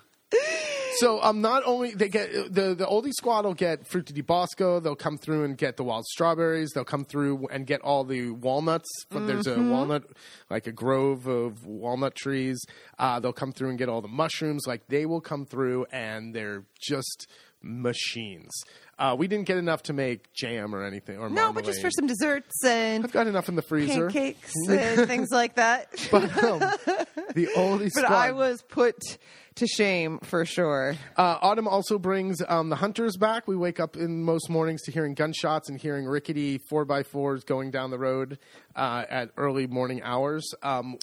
So um, not only they get the, the oldie squad will get Frutti di Bosco. They'll come through and get the wild strawberries. They'll come through and get all the walnuts. Mm-hmm. There's a walnut, like a grove of walnut trees. Uh, they'll come through and get all the mushrooms. Like they will come through and they're just machines. Uh, we didn't get enough to make jam or anything. Or no, marmalade. But just for some desserts and I've got enough in the freezer. Pancakes and things like that. But um, the oldie squad. But I was put to shame for sure. Uh, Autumn also brings um, the hunters back. We wake up in most mornings to hearing gunshots and hearing rickety four by fours going down the road uh, at early morning hours. Um,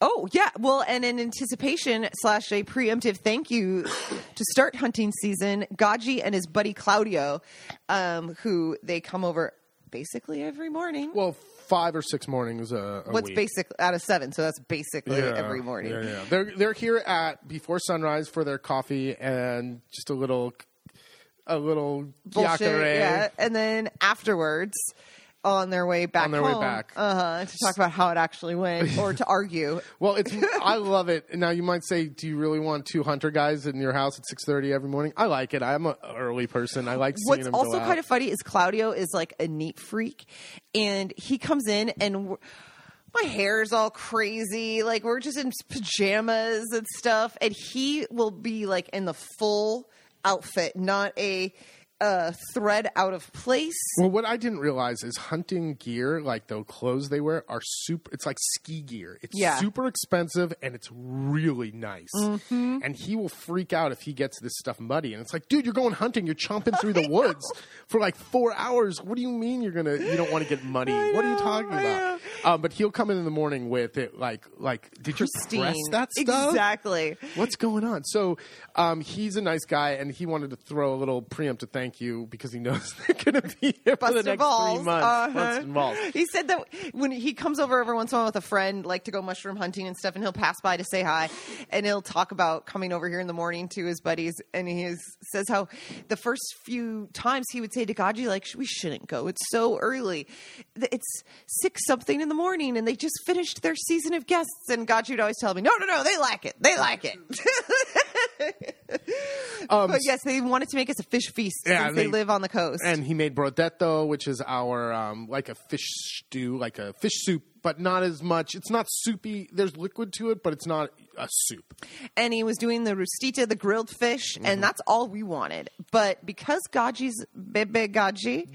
oh, yeah. Well, and in anticipation slash a preemptive thank you to start hunting season, Gaggi and his buddy Claudio, um, who they come over basically every morning. Well, Five or six mornings a, a What's week. What's basic out of seven? So that's basically yeah, every morning. Yeah, yeah. They're they're here at before sunrise for their coffee and just a little, a little bullshit. Yacare. Yeah, and then afterwards, on their way back on their home, way back uh-huh, to talk about how it actually went or to argue. Well, it's I love it. Now you might say, do you really want two hunter guys in your house at six thirty every morning? I like it. I'm an early person. I like seeing What's them go What's also kind out. Of funny is Claudio is like a neat freak, and he comes in and my hair is all crazy. Like we're just in pajamas and stuff, and he will be like in the full outfit, not a Uh, thread out of place. Well, what I didn't realize is hunting gear, like the clothes they wear, are super. It's like ski gear. It's yeah. super expensive and it's really nice. Mm-hmm. And he will freak out if he gets this stuff muddy. And it's like, dude, you're going hunting. You're chomping through the woods for like four hours. What do you mean you're gonna? You don't want to get muddy? I what know, are you talking I about? Um, but he'll come in in the morning with it. Like, like, did Christine. you press that stuff? Exactly. What's going on? So, um, he's a nice guy, and he wanted to throw a little preemptive thing. Thank you, because he knows they're going to be here Buster for the next balls. three months. Uh-huh. Balls. He said that when he comes over every once in a while with a friend, like to go mushroom hunting and stuff, and he'll pass by to say hi, and he'll talk about coming over here in the morning to his buddies, and he is, says how the first few times he would say to Gaggi, like, we shouldn't go. It's so early. It's six something in the morning, and they just finished their season of guests, and Gaggi would always tell me, no, no, no, they like it. They like it. um, but yes, they wanted to make us a fish feast. Yeah, since they, they live on the coast. And he made brodetto, which is our um, like a fish stew, like a fish soup, but not as much. It's not soupy. There's liquid to it, but it's not a soup. And he was doing the rustita, the grilled fish, mm-hmm. and that's all we wanted. But because Gaggi's Bebe Gaggi,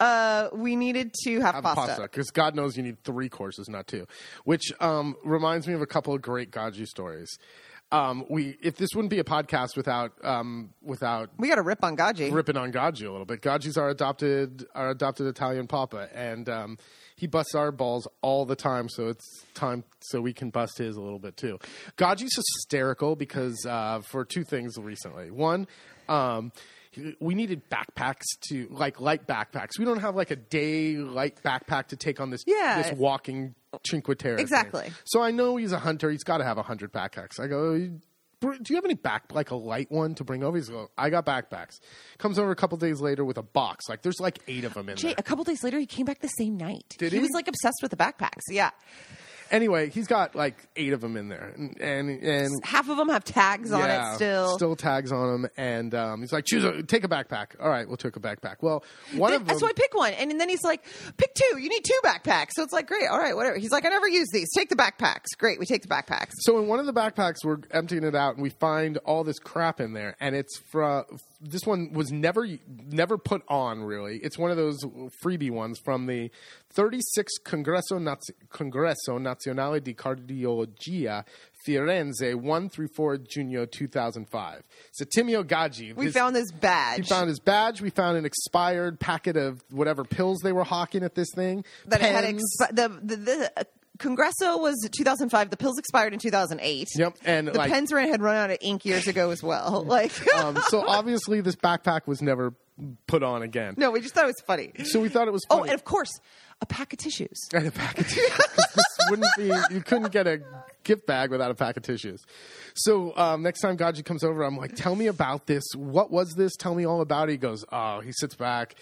uh, we needed to have, have pasta. Because God knows you need three courses, not two. Which um, reminds me of a couple of great Gaggi stories. Um, we if this wouldn't be a podcast without um, without we got to rip on Gaggi ripping on Gaggi a little bit. Gaggi's our adopted our adopted Italian papa, and um, he busts our balls all the time. So it's time so we can bust his a little bit too. Gaggi's hysterical because uh, for two things recently. One. Um, We needed backpacks to like light backpacks. We don't have like a day light backpack to take on this yeah. this walking Cinque Terre. Exactly. Thing. So I know he's a hunter. He's got to have a hundred backpacks. I go, do you have any back like a light one to bring over? He's like, I got backpacks. Comes over a couple days later with a box. Like there's like eight of them in Jay, there. A couple days later, he came back the same night. Did he? He was like obsessed with the backpacks. Yeah. Anyway, he's got like eight of them in there, and and, and half of them have tags yeah, on it still. Still tags on them, and um, he's like, "Choose, a, take a backpack." All right, we'll take a backpack. Well, one then, of them. So I pick one, and then he's like, "Pick two. You need two backpacks." So it's like, "Great, all right, whatever." He's like, "I never use these. Take the backpacks." Great, we take the backpacks. So in one of the backpacks, we're emptying it out, and we find all this crap in there, and it's from this one was never never put on really. It's one of those freebie ones from the thirty-sixth Congresso Nazi- Congresso Nazi- Nazionale di Cardiologia Firenze, one through four June two thousand five. Settimio Gaggi. We his, found his badge. He found his badge. We found an expired packet of whatever pills they were hawking at this thing. That it had expi- the the, the uh, Congresso was two thousand five. The pills expired in two thousand eight. Yep, and the like, pens ran, had run out of ink years ago as well. Like, um, so obviously this backpack was never put on again. No, we just thought it was funny. So we thought it was funny. Oh, and of course, a pack of tissues. And a pack of tissues. This wouldn't be, you couldn't get a gift bag without a pack of tissues. So um, next time Gaggi comes over, I'm like, tell me about this. What was this? Tell me all about it. He goes, oh, he sits back,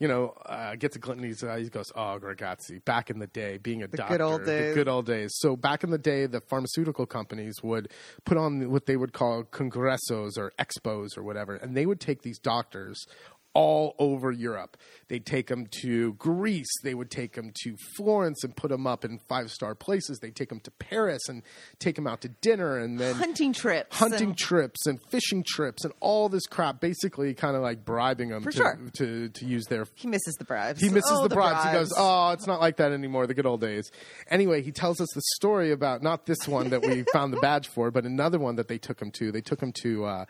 you know, uh, gets a glint in his eye. He goes, oh, ragazzi, back in the day, being a the doctor. The good old days. The good old days. So back in the day, the pharmaceutical companies would put on what they would call congressos or expos or whatever, and they would take these doctors all over Europe. They'd take them to Greece. They would take them to Florence and put them up in five-star places. They'd take them to Paris and take them out to dinner. And then hunting trips. Hunting and trips and fishing trips and all this crap, basically kind of like bribing them to, sure. to, to use their... He misses the bribes. He misses oh, the, the bribes. bribes. He goes, oh, it's not like that anymore, the good old days. Anyway, he tells us the story about not this one that we found the badge for, but another one that they took him to. They took him to... Uh,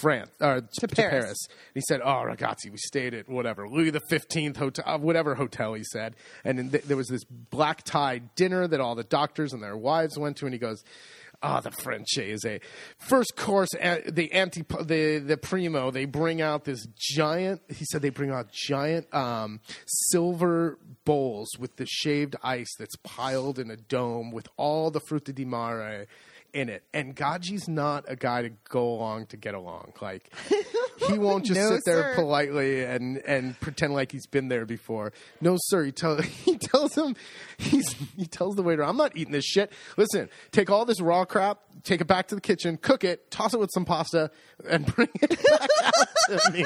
France or to, to Paris. Paris. And he said, "Oh, ragazzi, we stayed at whatever Louis the Fifteenth hotel, whatever hotel." He said, and then th- there was this black tie dinner that all the doctors and their wives went to, and he goes, "Ah, the French is a first course. A- the anti, the the primo. They bring out this giant." He said, "They bring out giant um, silver bowls with the shaved ice that's piled in a dome with all the frutti di mare." In it, and Gaggi's not a guy to go along to get along. Like He won't just no, sit there sir. politely and, and pretend like he's been there before. No, sir. He, tell, he tells him, he's, he tells the waiter, I'm not eating this shit. Listen, take all this raw crap, take it back to the kitchen, cook it, toss it with some pasta, and bring it back out to me.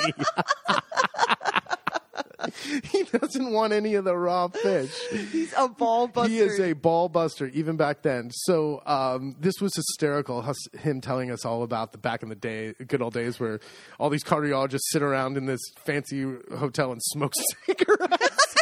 He doesn't want any of the raw fish. He's a ball buster. He is a ball buster, even back then. So um, this was hysterical, hus- him telling us all about the back in the day, good old days where all these cardiologists sit around in this fancy hotel and smoke cigarettes.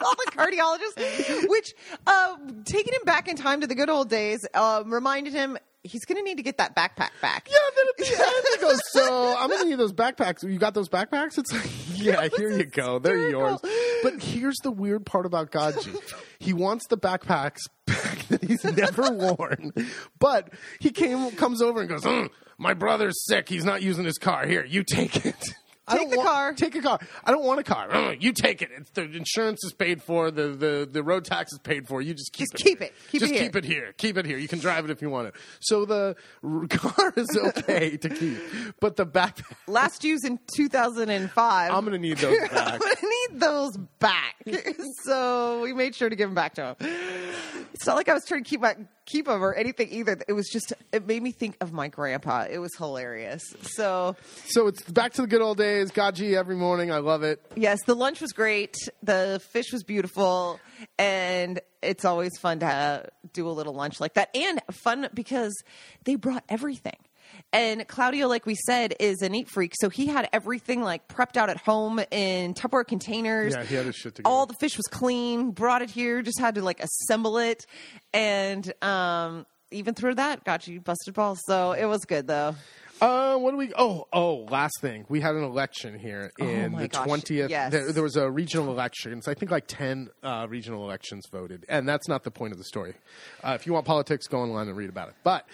All the cardiologists, which uh, taking him back in time to the good old days uh, reminded him, he's going to need to get that backpack back. Yeah, then at the end he goes, so I'm going to need those backpacks. You got those backpacks? It's like, yeah, here you go. They're yours. But here's the weird part about Gaggi. He wants the backpacks back that he's never worn. But he came, comes over and goes, mm, my brother's sick. He's not using his car. Here, you take it. I take the want, car. Take a car. I don't want a car. Oh, you take it. It's, the insurance is paid for. The, the, the road tax is paid for. You just keep just it. Just keep it. Keep just it keep it here. Keep it here. You can drive it if you want to. So the car is okay to keep, but the backpack. Last used in two thousand five. I'm gonna need those back. I'm gonna need those back. So we made sure to give them back to him. It's not like I was trying to keep my keep them or anything either. It was just, it made me think of my grandpa. It was hilarious. So, so it's back to the good old days. Gaggi every morning. I love it. Yes, the lunch was great. The fish was beautiful. And it's always fun to have, do a little lunch like that. And fun because they brought everything. And Claudio, like we said, is a neat freak. So he had everything like prepped out at home in Tupperware containers. Yeah, he had his shit together. All the fish was clean. Brought it here. Just had to like assemble it. And um, even through that, Gaggi busted balls. So it was good though. Uh, what do we? Oh, oh! Last thing, we had an election here in oh the twentieth. Yes. There, there was a regional elections. I think like ten uh, regional elections voted, and that's not the point of the story. Uh, if you want politics, go online and read about it. But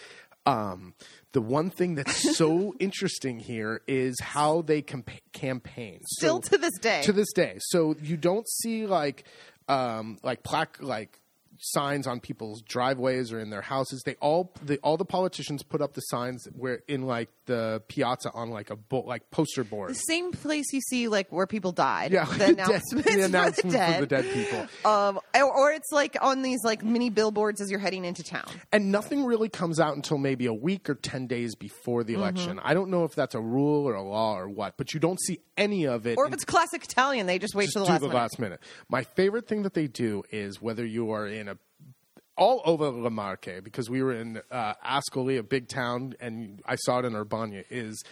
um, the one thing that's so interesting here is how they comp- campaign. Still so, to this day. To this day, so you don't see like um, like plaque like. signs on people's driveways or in their houses. They all the all the politicians put up the signs where in like the piazza on like a bo- like poster board. The same place you see like where people died. Yeah, the announcements, the announcements for, the dead. for the dead people. Um, or, or it's like on these like mini billboards as you're heading into town. And nothing really comes out until maybe a week or ten days before the election. Mm-hmm. I don't know if that's a rule or a law or what, but you don't see any of it. Or if in, it's classic Italian, they just wait just till the, last, the minute. last minute. My favorite thing that they do is whether you are in a, all over Le Marche, because we were in uh, Ascoli, a big town, and I saw it in Urbania, is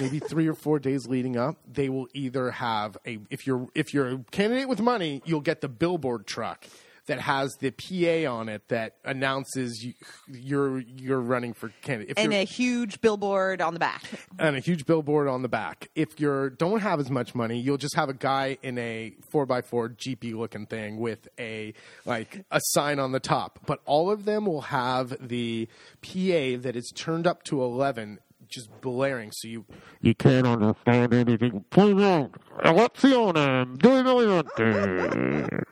maybe three or four days leading up, they will either have a – if you're if you're a candidate with money, you'll get the billboard truck that has the P A on it that announces you, you're you're running for candidate. If and a huge billboard on the back. And a huge billboard on the back. If you don't have as much money, you'll just have a guy in a four by four Jeepy-looking thing with a like a sign on the top. But all of them will have the P A that is turned up to eleven, just blaring. So you you can't understand anything. Elezione duemilaventi.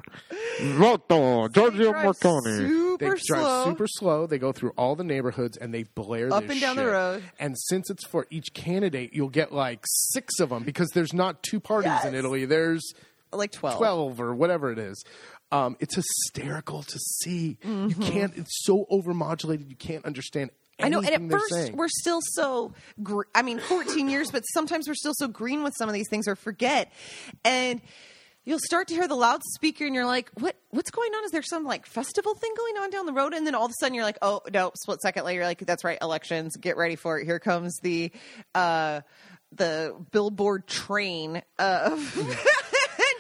Lotto, Giorgio Marconi. They drive slow. super slow. They go through all the neighborhoods and they blare up this and down shit. the road. And since it's for each candidate, you'll get like six of them because there's not two parties yes. in Italy. There's like twelve, twelve or whatever it is. Um, it's hysterical to see. Mm-hmm. You can't. It's so overmodulated. You can't understand. I know, and at first saying. we're still so, gr- I mean, fourteen years, but sometimes we're still so green with some of these things or forget. And you'll start to hear the loudspeaker and you're like, what, what's going on? Is there some like festival thing going on down the road? And then all of a sudden you're like, oh, no, split second later, you're like, that's right, elections, get ready for it. Here comes the, uh, the billboard train of...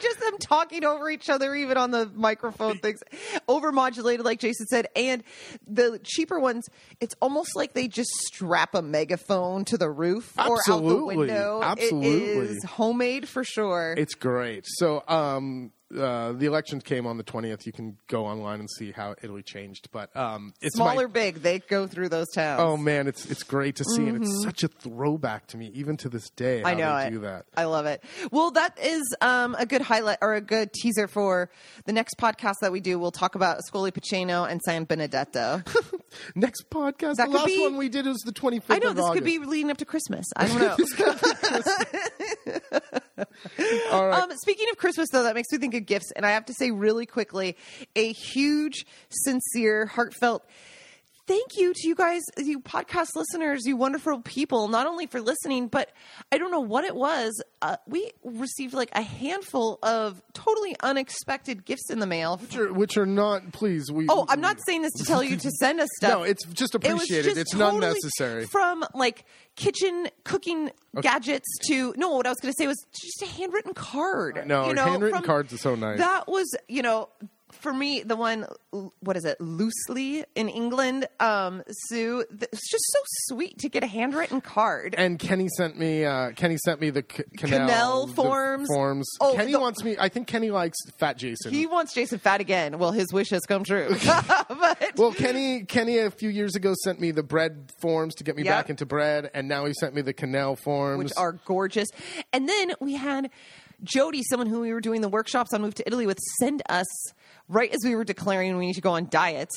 Just them talking over each other, even on the microphone things, overmodulated, like Jason said. And the cheaper ones, it's almost like they just strap a megaphone to the roof Absolutely. or out the window. Absolutely. It is homemade for sure. It's great. So, um, Uh, the election came on the twentieth. You can go online and see how Italy changed. But um, it's small my... or big, they go through those towns. Oh man, it's it's great to see, mm-hmm. and it's such a throwback to me, even to this day. How I know they it. do that. I love it. Well, that is um, a good highlight or a good teaser for the next podcast that we do. We'll talk about Scully Piceno and San Benedetto. Next podcast. That the last be... one we did was the twenty-fifth. I know of this August. Could be leading up to Christmas. I don't know. All right. Um, speaking of Christmas, though, that makes me think of gifts. And I have to say really quickly, a huge, sincere, heartfelt thank you to you guys, you podcast listeners, you wonderful people, not only for listening, but I don't know what it was. Uh, we received like a handful of totally unexpected gifts in the mail. Which are, which are not, please. We, oh, we, I'm not saying this to tell you to send us stuff. No, it's just appreciated. It just it's totally not necessary. From like kitchen cooking okay. gadgets to, no, what I was going to say was just a handwritten card. No, you know, handwritten cards are so nice. That was, you know... For me, the one, what is it, loosely in England, um, Sue. Th- it's just so sweet to get a handwritten card. And Kenny sent me. Uh, Kenny sent me the c- canal, canal forms. Forms. Oh, Kenny the- wants me. I think Kenny likes Fat Jason. He wants Jason fat again. Well, his wish has come true. But- well, Kenny, Kenny, a few years ago sent me the bread forms to get me yep. back into bread, and now he sent me the canal forms, which are gorgeous. And then we had Jody, someone who we were doing the workshops on Move to Italy with, send us. Right as we were declaring we need to go on diets,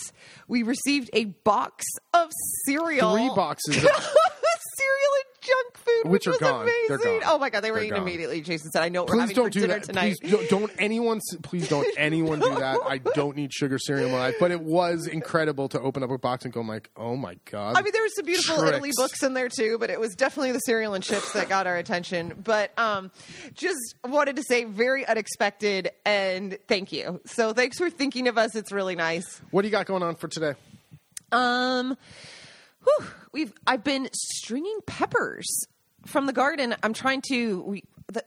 we received a box of cereal. Three boxes of cereal and junk food, which, which are was gone. Amazing. They're gone. Oh my God, they were They're eaten gone. Immediately. Jason said, I know what we're having for do dinner that. Tonight. Please don't, don't anyone, please don't anyone do that. I don't need sugar cereal in my life. But it was incredible to open up a box and go, I'm like, oh my God. I mean, there were some beautiful tricks. Italy books in there too, but it was definitely the cereal and chips that got our attention. But um, just wanted to say very unexpected and thank you. So thanks for thinking of us. It's really nice. What do you got going on for today? Um... Whew, we've I've been stringing peppers from the garden. I'm trying to we, the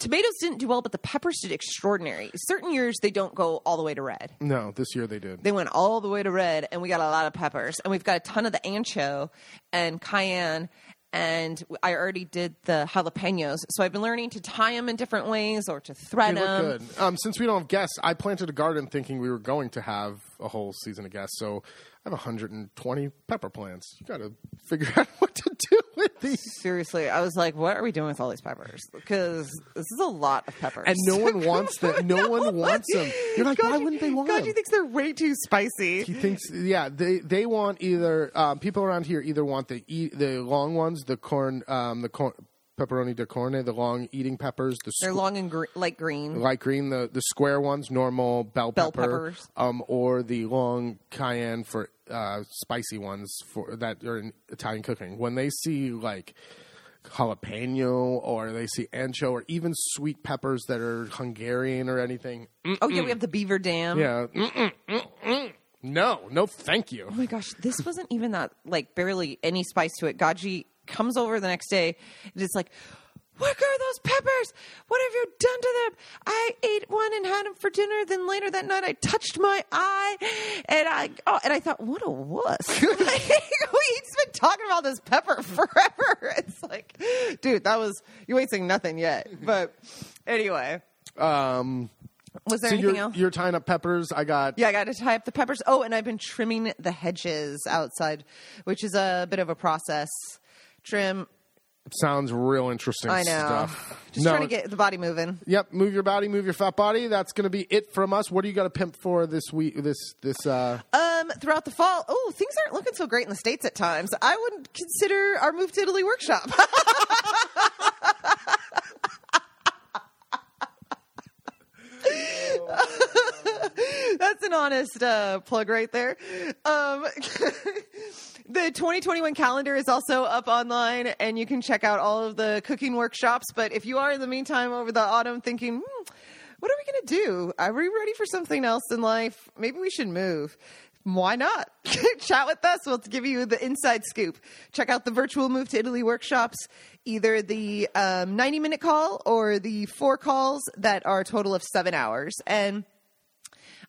tomatoes didn't do well, but the peppers did extraordinary. Certain years they don't go all the way to red. No, this year they did. They went all the way to red, and we got a lot of peppers, and we've got a ton of the ancho and cayenne. And I already did the jalapenos, so I've been learning to tie them in different ways or to thread they them. Look good. Um, since we don't have guests, I planted a garden thinking we were going to have a whole season of guests, so I have one hundred twenty pepper plants. You got to figure out what to do with these. Seriously, I was like, what are we doing with all these peppers? Because this is a lot of peppers, and no one wants them. No, no one wants them. You're like, God, why wouldn't they want God, them? God, he thinks they're way too spicy. He thinks, yeah, they they want either um, people around here either want the e- the long ones. The corn, um, the corn, pepperoni di corne, the long eating peppers. The squ- They're long and gr- light green. Light green. The, the square ones, normal bell, bell pepper, peppers, um, or the long cayenne for uh, spicy ones for that are in Italian cooking. When they see like jalapeno, or they see ancho, or even sweet peppers that are Hungarian or anything. Mm-mm. Oh yeah, we have the Beaver Dam. Yeah. Mm-mm, mm-mm. No, no, thank you. Oh my gosh, this wasn't even that like barely any spice to it. Gaggi comes over the next day and it's like, what are those peppers? What have you done to them? I ate one and had them for dinner. Then later that night I touched my eye and I oh, and I thought, what a wuss. Like, we've been talking about this pepper forever. It's like, dude, that was, you ain't saying nothing yet. But anyway. Um... Was there so anything you're, else? You're tying up peppers. I got... Yeah, I got to tie up the peppers. Oh, and I've been trimming the hedges outside, which is a bit of a process. Trim. Sounds real interesting I know. Stuff. Just no, trying to get the body moving. Yep. Move your body. Move your fat body. That's going to be it from us. What do you got to pimp for this week? This, this, uh... Um, throughout the fall. Oh, things aren't looking so great in the States at times. I would consider our Move to Italy workshop. That's an honest uh, plug right there. Um, the twenty twenty-one calendar is also up online, and you can check out all of the cooking workshops. But if you are, in the meantime, over the autumn thinking, hmm, what are we going to do? Are we ready for something else in life? Maybe we should move. Why not? Chat with us. We'll give you the inside scoop. Check out the virtual Move to Italy workshops, either the um, ninety-minute call or the four calls that are a total of seven hours. And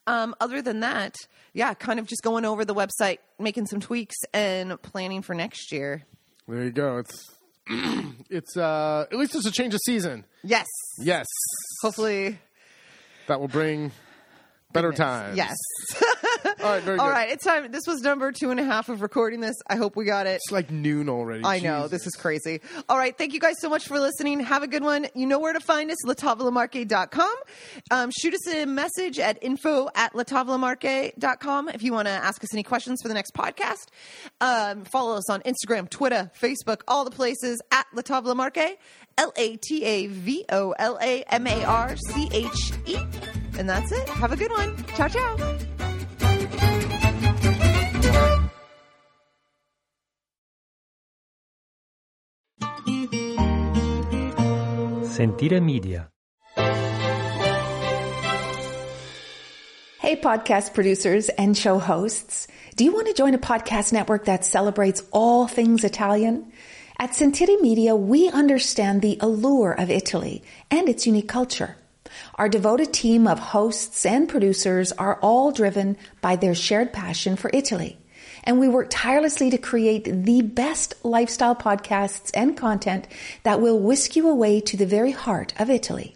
um, other than that, yeah, kind of just going over the website, making some tweaks, and planning for next year. There you go. It's it's uh, at least it's a change of season. Yes. Yes. Hopefully... that will bring better times. Yes. All right, very good. All right, it's time. This was number two and a half of recording this. I hope we got it. It's like noon already. I Jesus. know. This is crazy. All right, thank you guys so much for listening. Have a good one. You know where to find us, la tavola marche dot com. Um, shoot us a message at info at la tavola marche dot com if you want to ask us any questions for the next podcast. Um, follow us on Instagram, Twitter, Facebook, all the places, at La Tavola Marche, L A T A V O L A M A R C H E. And that's it. Have a good one. Ciao, ciao. Sentire Media. Hey, podcast producers and show hosts. Do you want to join a podcast network that celebrates all things Italian? At Sentire Media, we understand the allure of Italy and its unique culture. Our devoted team of hosts and producers are all driven by their shared passion for Italy. And we work tirelessly to create the best lifestyle podcasts and content that will whisk you away to the very heart of Italy.